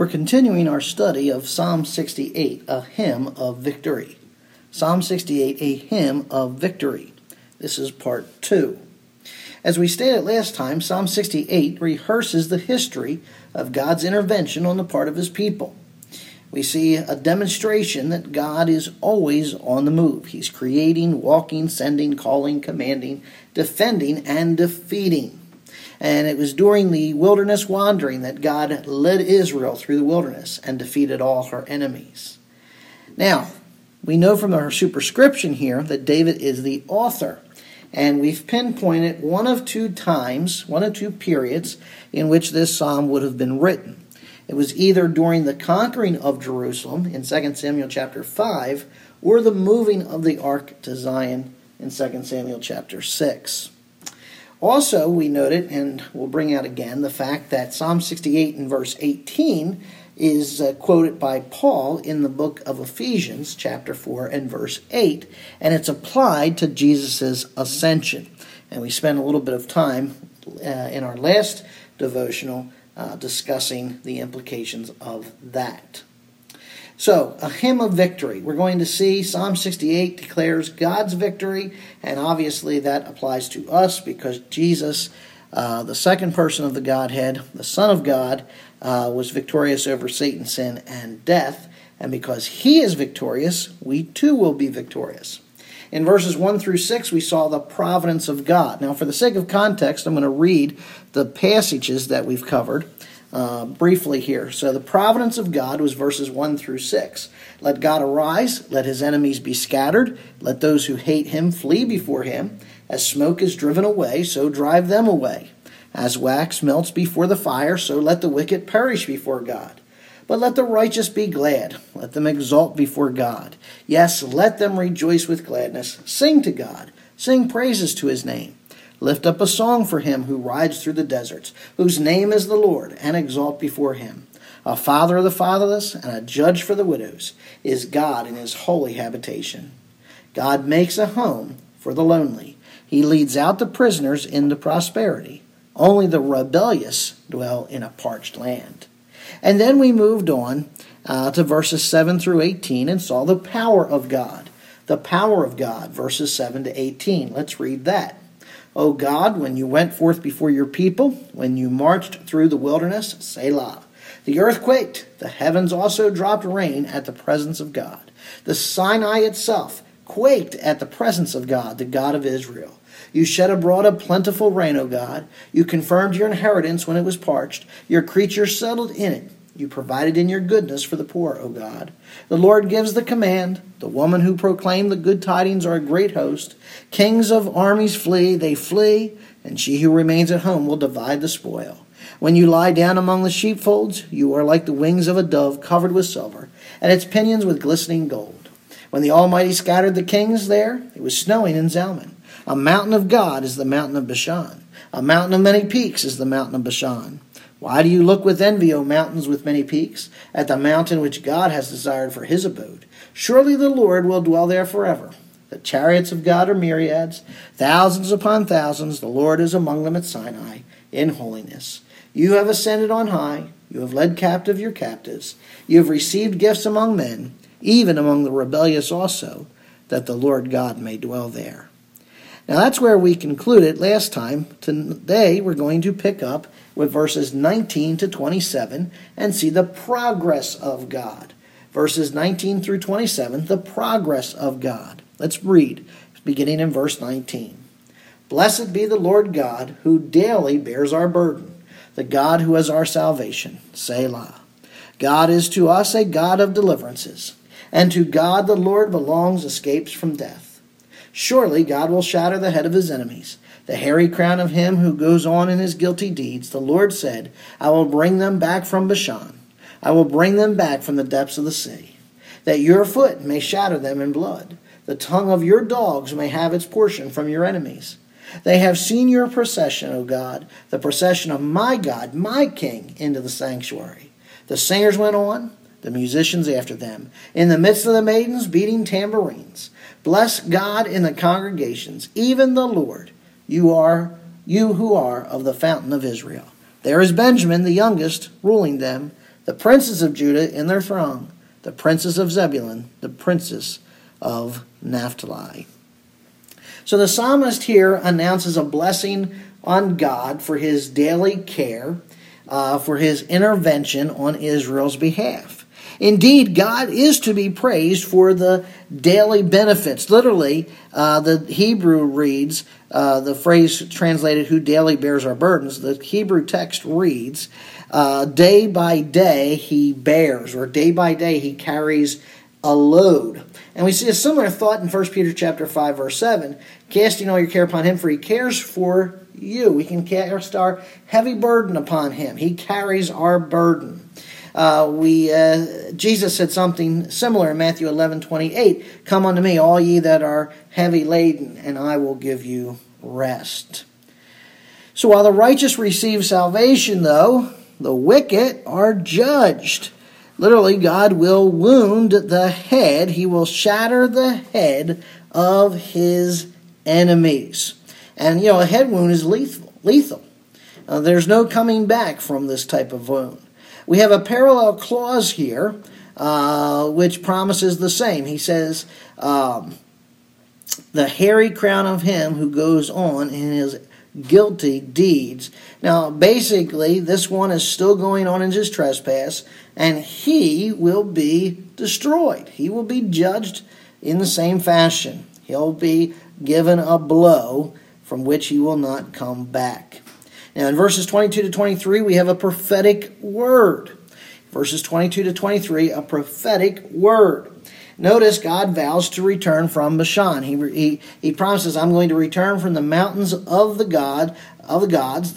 We're continuing our study of Psalm 68, a hymn of victory. Psalm 68, a hymn of victory. This is part 2. As we stated last time, Psalm 68 rehearses the history of God's intervention on the part of his people. We see a demonstration that God is always on the move. He's creating, walking, sending, calling, commanding, defending, and defeating. And it was during the wilderness wandering that God led Israel through the wilderness and defeated all her enemies. Now, we know from our superscription here that David is the author. And we've pinpointed one of two periods in which this psalm would have been written. It was either during the conquering of Jerusalem in 2 Samuel chapter 5 or the moving of the ark to Zion in 2 Samuel chapter 6. Also, we noted, and we'll bring out again, the fact that Psalm 68 and verse 18 is quoted by Paul in the book of Ephesians, chapter 4 and verse 8, and it's applied to Jesus' ascension. And we spent a little bit of time in our last devotional discussing the implications of that. So, a hymn of victory. We're going to see Psalm 68 declares God's victory, and obviously that applies to us because Jesus, the second person of the Godhead, the Son of God, was victorious over Satan, sin, and death. And because he is victorious, we too will be victorious. In verses 1 through 6, we saw the providence of God. Now, for the sake of context, I'm going to read the passages that we've covered. Briefly here. So the providence of God was verses 1 through 6. Let God arise, let his enemies be scattered, let those who hate him flee before him. As smoke is driven away, so drive them away. As wax melts before the fire, so let the wicked perish before God. But let the righteous be glad, let them exult before God. Yes, let them rejoice with gladness, sing to God, sing praises to his name. Lift up a song for him who rides through the deserts, whose name is the Lord, and exalt before him. A father of the fatherless and a judge for the widows is God in his holy habitation. God makes a home for the lonely. He leads out the prisoners into prosperity. Only the rebellious dwell in a parched land. And then we moved on to verses 7 through 18 and saw the power of God. The power of God, verses 7 to 18. Let's read that. O God, when you went forth before your people, when you marched through the wilderness, Selah. The earth quaked, the heavens also dropped rain at the presence of God. The Sinai itself quaked at the presence of God, the God of Israel. You shed abroad a plentiful rain, O God. You confirmed your inheritance when it was parched. Your creatures settled in it. You provided in your goodness for the poor, O God. The Lord gives the command. The woman who proclaimed the good tidings are a great host. Kings of armies flee, they flee, and she who remains at home will divide the spoil. When you lie down among the sheepfolds, you are like the wings of a dove covered with silver, and its pinions with glistening gold. When the Almighty scattered the kings there, it was snowing in Zalman. A mountain of God is the mountain of Bashan. A mountain of many peaks is the mountain of Bashan. Why do you look with envy, O mountains with many peaks, at the mountain which God has desired for his abode? Surely the Lord will dwell there forever. The chariots of God are myriads, thousands upon thousands. The Lord is among them at Sinai in holiness. You have ascended on high. You have led captive your captives. You have received gifts among men, even among the rebellious also, that the Lord God may dwell there. Now that's where we concluded last time. Today we're going to pick up with verses 19 to 27 and see the progress of God. Verses 19 through 27, the progress of God. Let's read, beginning in verse 19. Blessed be the Lord God, who daily bears our burden, the God who is our salvation, Selah. God is to us a God of deliverances, and to God the Lord belongs escapes from death. Surely God will shatter the head of his enemies, the hairy crown of him who goes on in his guilty deeds. The Lord said, I will bring them back from Bashan. I will bring them back from the depths of the sea, that your foot may shatter them in blood. The tongue of your dogs may have its portion from your enemies. They have seen your procession, O God, the procession of my God, my King, into the sanctuary. The singers went on, the musicians after them, in the midst of the maidens beating tambourines. Bless God in the congregations, even the Lord, you who are of the fountain of Israel. There is Benjamin, the youngest, ruling them, the princes of Judah in their throng, the princes of Zebulun, the princes of Naphtali. So the psalmist here announces a blessing on God for his daily care, for his intervention on Israel's behalf. Indeed, God is to be praised for the daily benefits. Literally, the Hebrew reads, the phrase translated, who daily bears our burdens, the Hebrew text reads, day by day he bears, or day by day he carries a load. And we see a similar thought in 1 Peter chapter 5, verse 7, casting all your care upon him, for he cares for you. We can cast our heavy burden upon him. He carries our burden. Jesus said something similar in Matthew 11:28. Come unto me, all ye that are heavy laden, and I will give you rest. So while the righteous receive salvation, though, the wicked are judged. Literally, God will wound the head. He will shatter the head of his enemies. And, a head wound is lethal. There's no coming back from this type of wound. We have a parallel clause here, which promises the same. He says, the hairy crown of him who goes on in his guilty deeds. Now, basically, this one is still going on in his trespass, and he will be destroyed. He will be judged in the same fashion. He'll be given a blow from which he will not come back. Now, in verses 22 to 23, we have a prophetic word. Verses 22 to 23, a prophetic word. Notice God vows to return from Bashan. He promises, I'm going to return from the mountains of the gods,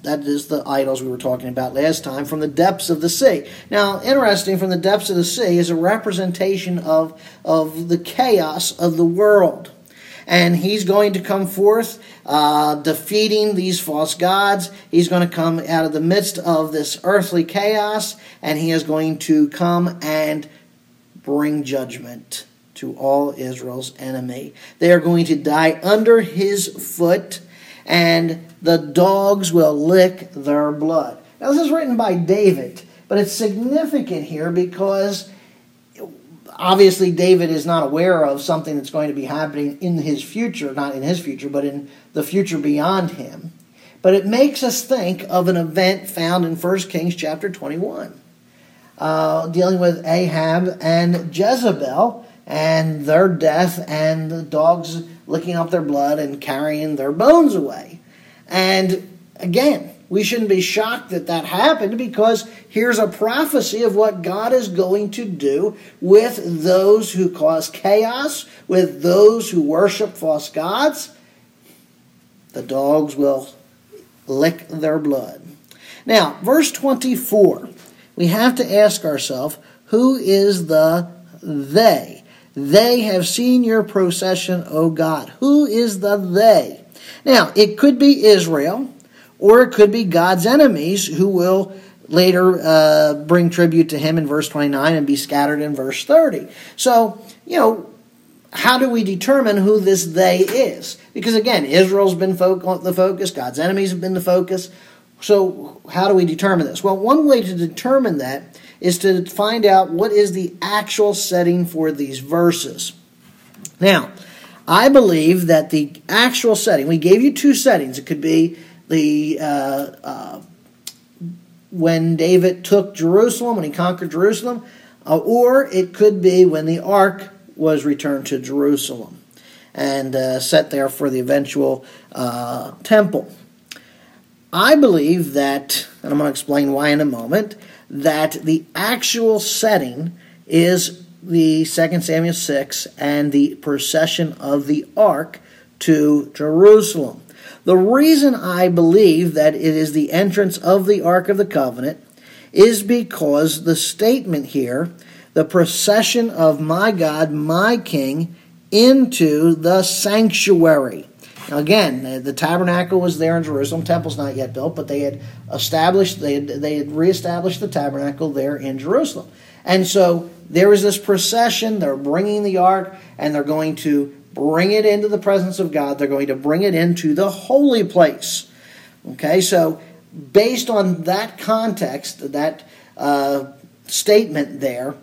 that is the idols we were talking about last time, from the depths of the sea. Now, interesting, from the depths of the sea is a representation of the chaos of the world. And he's going to come forth defeating these false gods. He's going to come out of the midst of this earthly chaos, and he is going to come and bring judgment to all Israel's enemy. They are going to die under his foot, and the dogs will lick their blood. Now, this is written by David, but it's significant here because obviously, David is not aware of something that's going to be happening in his future, not in his future, but in the future beyond him. But it makes us think of an event found in 1 Kings chapter 21, dealing with Ahab and Jezebel and their death and the dogs licking up their blood and carrying their bones away. And again, we shouldn't be shocked that that happened, because here's a prophecy of what God is going to do with those who cause chaos, with those who worship false gods. The dogs will lick their blood. Now, verse 24, we have to ask ourselves, who is the they? They have seen your procession, O God. Who is the they? Now, it could be Israel, or it could be God's enemies who will later bring tribute to him in verse 29 and be scattered in verse 30. So, how do we determine who this they is? Because again, Israel's been the focus, God's enemies have been the focus. So how do we determine this? Well, one way to determine that is to find out what is the actual setting for these verses. Now, I believe that the actual setting, we gave you two settings. It could be when David took Jerusalem, when he conquered Jerusalem, or it could be when the ark was returned to Jerusalem and set there for the eventual temple. I believe that, and I'm going to explain why in a moment, that the actual setting is the 2 Samuel 6 and the procession of the ark to Jerusalem. The reason I believe that it is the entrance of the Ark of the Covenant is because the statement here, the procession of my God, my King, into the sanctuary. Now again, the tabernacle was there in Jerusalem. Temple's not yet built, but they had reestablished the tabernacle there in Jerusalem. And so there is this procession. They're bringing the Ark, and they're going to bring it into the presence of God. They're going to bring it into the holy place. Okay, so based on that context, that statement there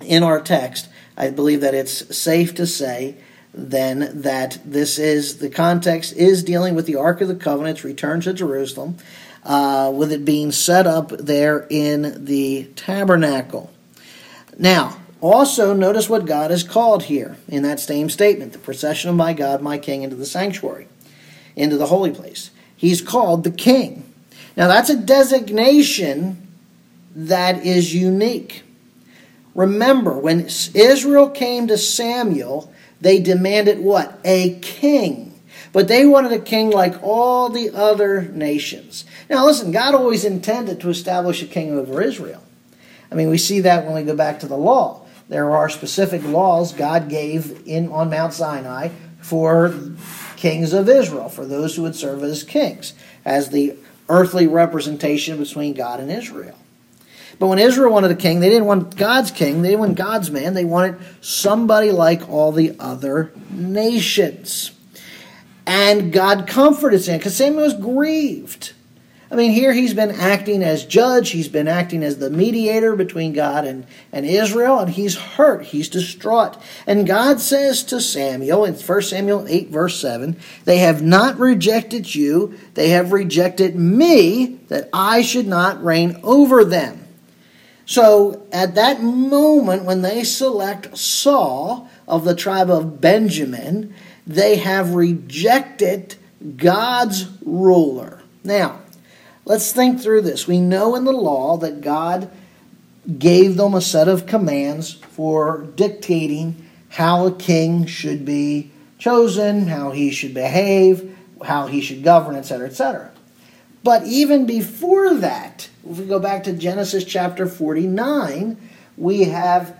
in our text, I believe that it's safe to say then that this is, the context is dealing with the Ark of the Covenant's return to Jerusalem, with it being set up there in the tabernacle. Now, also notice what God is called here in that same statement, the procession of my God, my King, into the sanctuary, into the holy place. He's called the King. Now, that's a designation that is unique. Remember, when Israel came to Samuel, they demanded what? A king. But they wanted a king like all the other nations. Now listen, God always intended to establish a king over Israel. I mean, we see that when we go back to the law. There are specific laws God gave on Mount Sinai for kings of Israel, for those who would serve as kings, as the earthly representation between God and Israel. But when Israel wanted a king, they didn't want God's king. They didn't want God's man. They wanted somebody like all the other nations. And God comforted Samuel because Samuel was grieved. I mean, here he's been acting as judge. He's been acting as the mediator between God and Israel. And he's hurt. He's distraught. And God says to Samuel in 1 Samuel 8, verse 7, they have not rejected you. They have rejected me, that I should not reign over them. So at that moment when they select Saul of the tribe of Benjamin, they have rejected God's ruler. Now, let's think through this. We know in the law that God gave them a set of commands for dictating how a king should be chosen, how he should behave, how he should govern, etc., etc. But even before that, if we go back to Genesis chapter 49, we have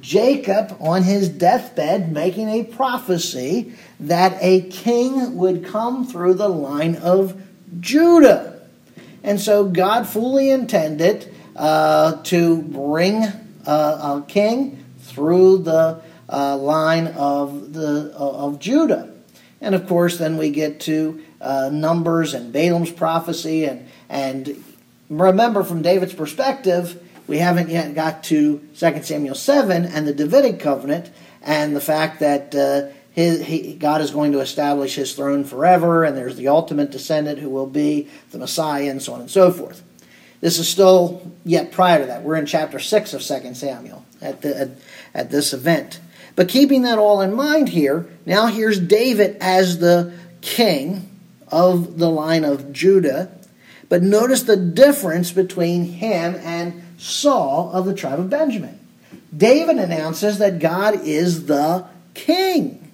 Jacob on his deathbed making a prophecy that a king would come through the line of Judah. And so God fully intended to bring a king through the line of Judah. And of course, then we get to Numbers and Balaam's prophecy and remember, from David's perspective, we haven't yet got to 2 Samuel 7 and the Davidic covenant and the fact that God is going to establish his throne forever, and there's the ultimate descendant who will be the Messiah, and so on and so forth. This is still yet prior to that. We're in chapter 6 of 2 Samuel at this event. But keeping that all in mind here, now here's David as the king of the line of Judah. But notice the difference between him and Saul of the tribe of Benjamin. David announces that God is the king.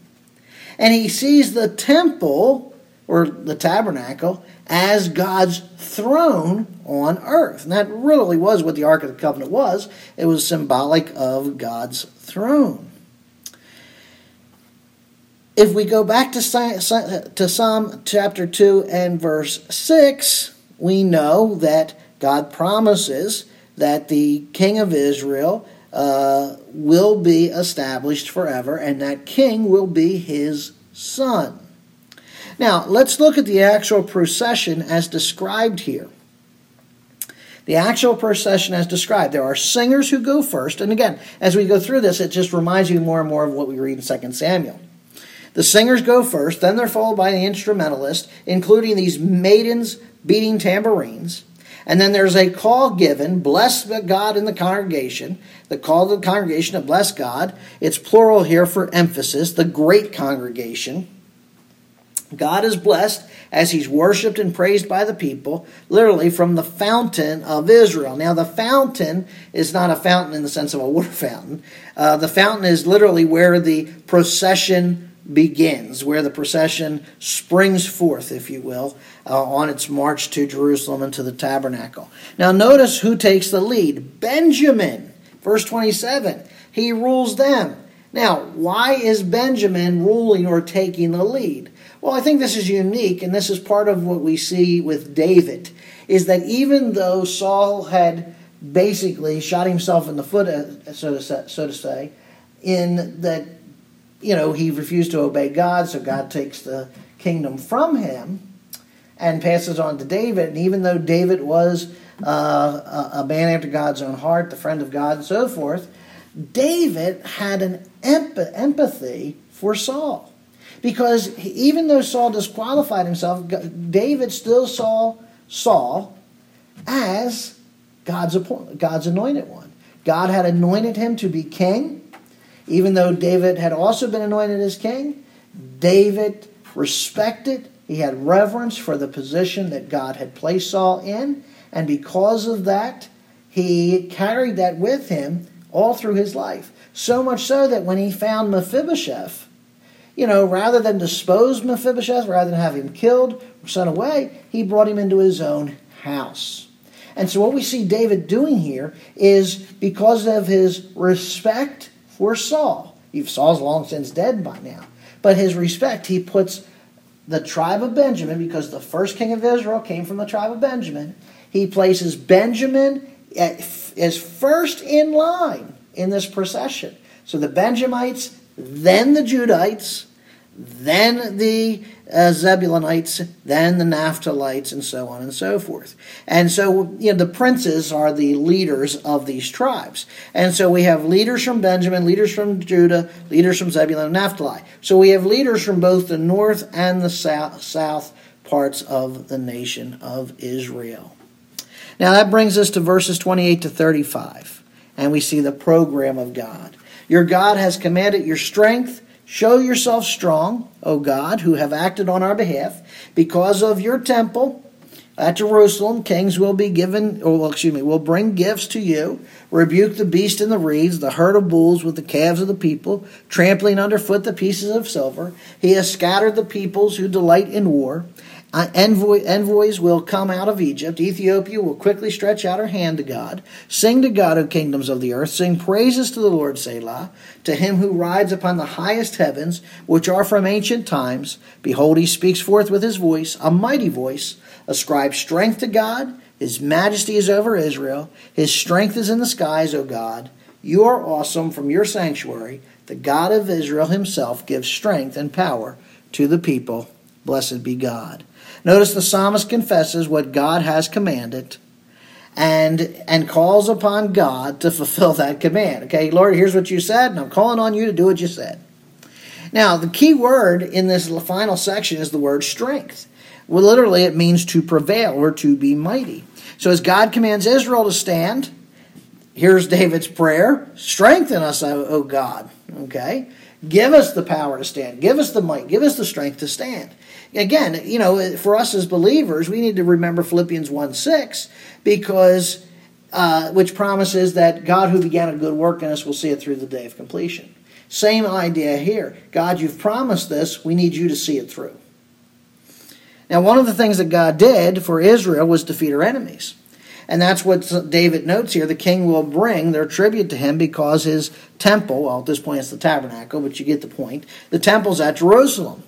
And he sees the temple, or the tabernacle, as God's throne on earth. And that really was what the Ark of the Covenant was. It was symbolic of God's throne. If we go back to Psalm chapter 2 and verse 6... we know that God promises that the king of Israel will be established forever, and that king will be his son. Now, let's look at the actual procession as described here. The actual procession as described. There are singers who go first. And again, as we go through this, it just reminds you more and more of what we read in 2 Samuel. The singers go first, then they're followed by the instrumentalists, including these maidens beating tambourines. And then there's a call given, bless God in the congregation. The call to the congregation to bless God. It's plural here for emphasis, the great congregation. God is blessed as he's worshipped and praised by the people, literally from the fountain of Israel. Now, the fountain is not a fountain in the sense of a water fountain. The fountain is literally where the procession begins, where the procession springs forth, if you will, on its march to Jerusalem and to the tabernacle. Now notice who takes the lead. Benjamin, verse 27, he rules them. Now, why is Benjamin ruling or taking the lead? Well, I think this is unique, and this is part of what we see with David, is that even though Saul had basically shot himself in the foot, so to say, in that, he refused to obey God, so God takes the kingdom from him. and passes on to David. And even though David was a man after God's own heart, the friend of God, and so forth, David had an empathy for Saul. Because even though Saul disqualified himself, David still saw Saul as God's anointed one. God had anointed him to be king. Even though David had also been anointed as king, David respected, he had reverence for the position that God had placed Saul in. And because of that, he carried that with him all through his life. So much so that when he found Mephibosheth, rather than dispose Mephibosheth, rather than have him killed or sent away, he brought him into his own house. And so what we see David doing here is because of his respect for Saul. Saul's long since dead by now. But his respect, he puts the tribe of Benjamin, because the first king of Israel came from the tribe of Benjamin, he places Benjamin as first in line in this procession. So the Benjamites, then the Judites, then the Zebulunites, then the Naphtalites, and so on and so forth. And so, the princes are the leaders of these tribes. And so we have leaders from Benjamin, leaders from Judah, leaders from Zebulun and Naphtali. So we have leaders from both the north and the south parts of the nation of Israel. Now that brings us to verses 28 to 35. And we see the program of God. Your God has commanded your strength. Show yourself strong, O God, who have acted on our behalf. Because of your temple at Jerusalem, kings will bring gifts to you. Rebuke the beast and the reeds, the herd of bulls with the calves of the people, trampling underfoot the pieces of silver. He has scattered the peoples who delight in war. Envoys will come out of Egypt. Ethiopia will quickly stretch out her hand to God. Sing to God, O kingdoms of the earth. Sing praises to the Lord, Selah, to him who rides upon the highest heavens, which are from ancient times. Behold, he speaks forth with his voice, a mighty voice. Ascribe strength to God. His majesty is over Israel. His strength is in the skies, O God. You are awesome from your sanctuary. The God of Israel himself gives strength and power to the people. Blessed be God. Notice the psalmist confesses what God has commanded and calls upon God to fulfill that command. Okay, Lord, here's what you said, and I'm calling on you to do what you said. Now, the key word in this final section is the word strength. Well, literally, it means to prevail or to be mighty. So as God commands Israel to stand, here's David's prayer, strengthen us, O God. Okay, give us the power to stand. Give us the might. Give us the strength to stand. Again, for us as believers, we need to remember Philippians 1:6, because which promises that God who began a good work in us will see it through the day of completion. Same idea here. God, you've promised this. We need you to see it through. Now, one of the things that God did for Israel was defeat her enemies. And that's what David notes here. The king will bring their tribute to him because his temple, well, at this point it's the tabernacle, but you get the point. The temple's at Jerusalem.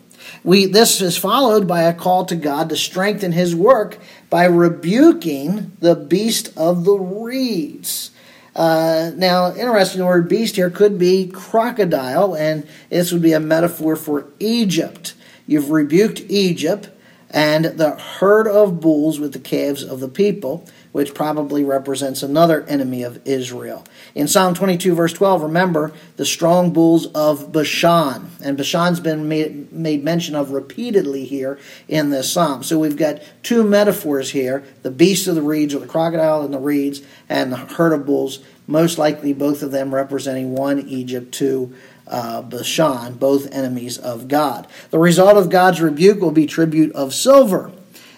This is followed by a call to God to strengthen his work by rebuking the beast of the reeds. Now, interesting, the word beast here could be crocodile, and this would be a metaphor for Egypt. You've rebuked Egypt and the herd of bulls with the calves of the people, which probably represents another enemy of Israel. In Psalm 22, verse 12, remember the strong bulls of Bashan. And Bashan's been made mention of repeatedly here in this psalm. So we've got two metaphors here, the beast of the reeds, or the crocodile in the reeds, and the herd of bulls, most likely both of them representing one Egypt, two Bashan, both enemies of God. The result of God's rebuke will be tribute of silver,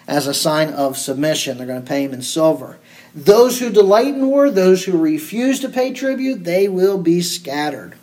as a sign of submission. They're going to pay him in silver. Those who delight in war, those who refuse to pay tribute, they will be scattered.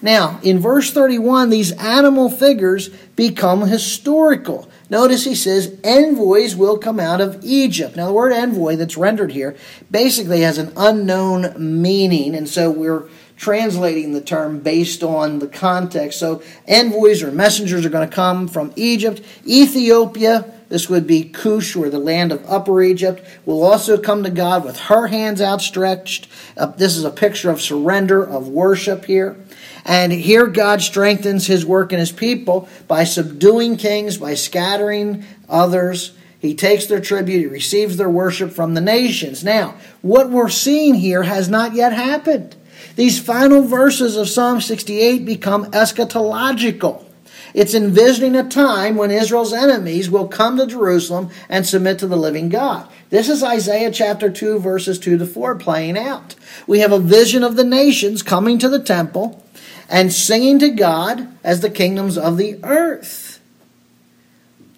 Now, in verse 31, these animal figures become historical. Notice he says, envoys will come out of Egypt. Now, the word envoy that's rendered here basically has an unknown meaning, and so we're translating the term based on the context. So, envoys or messengers are going to come from Egypt, Ethiopia. This would be Cush, or the land of Upper Egypt, will also come to God with her hands outstretched. This is a picture of surrender, of worship here. And here God strengthens his work in his people by subduing kings, by scattering others. He takes their tribute. He receives their worship from the nations. Now, what we're seeing here has not yet happened. These final verses of Psalm 68 become eschatological. It's envisioning a time when Israel's enemies will come to Jerusalem and submit to the living God. This is Isaiah chapter 2, verses 2 to 4 playing out. We have a vision of the nations coming to the temple and singing to God as the kingdoms of the earth.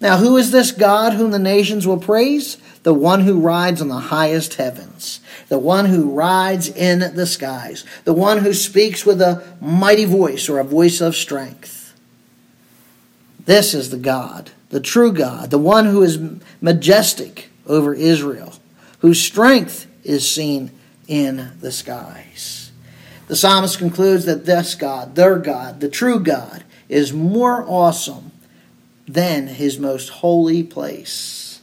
Now, who is this God whom the nations will praise? The one who rides on the highest heavens. The one who rides in the skies. The one who speaks with a mighty voice or a voice of strength. This is the God, the true God, the one who is majestic over Israel, whose strength is seen in the skies. The psalmist concludes that this God, their God, the true God, is more awesome than his most holy place.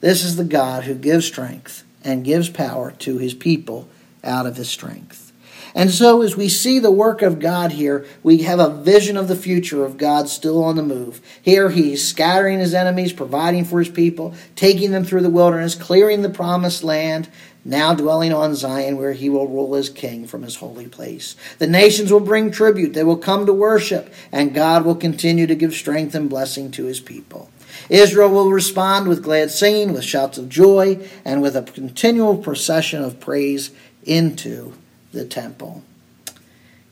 This is the God who gives strength and gives power to his people out of his strength. And so as we see the work of God here, we have a vision of the future of God still on the move. Here he's scattering his enemies, providing for his people, taking them through the wilderness, clearing the promised land, now dwelling on Zion where he will rule as king from his holy place. The nations will bring tribute, they will come to worship, and God will continue to give strength and blessing to his people. Israel will respond with glad singing, with shouts of joy, and with a continual procession of praise into the temple.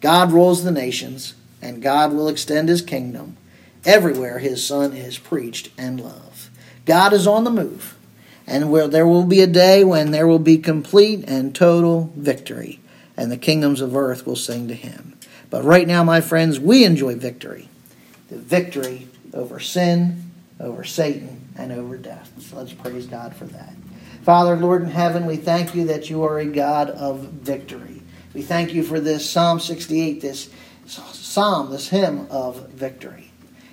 God rules the nations, and God will extend his kingdom everywhere his son is preached and loved. God is on the move, and where there will be a day when there will be complete and total victory, and the kingdoms of earth will sing to him. But right now, my friends, we enjoy victory. The victory over sin, over Satan, and over death. So let's praise God for that. Father, Lord in heaven, we thank you that you are a God of victory. We thank you for this Psalm 68, this psalm, this hymn of victory.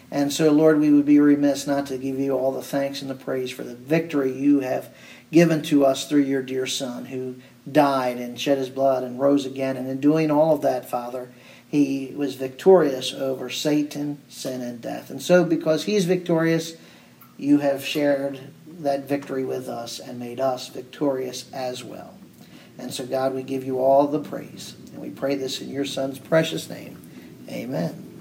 And so, Lord, we would be remiss not to give you all the thanks and the praise for the victory you have given to us through your dear Son, who died and shed his blood and rose again. And in doing all of that, Father, he was victorious over Satan, sin, and death. And so, because he's victorious, you have shared that victory with us and made us victorious as well. And so, God, we give you all the praise. And we pray this in your Son's precious name. Amen.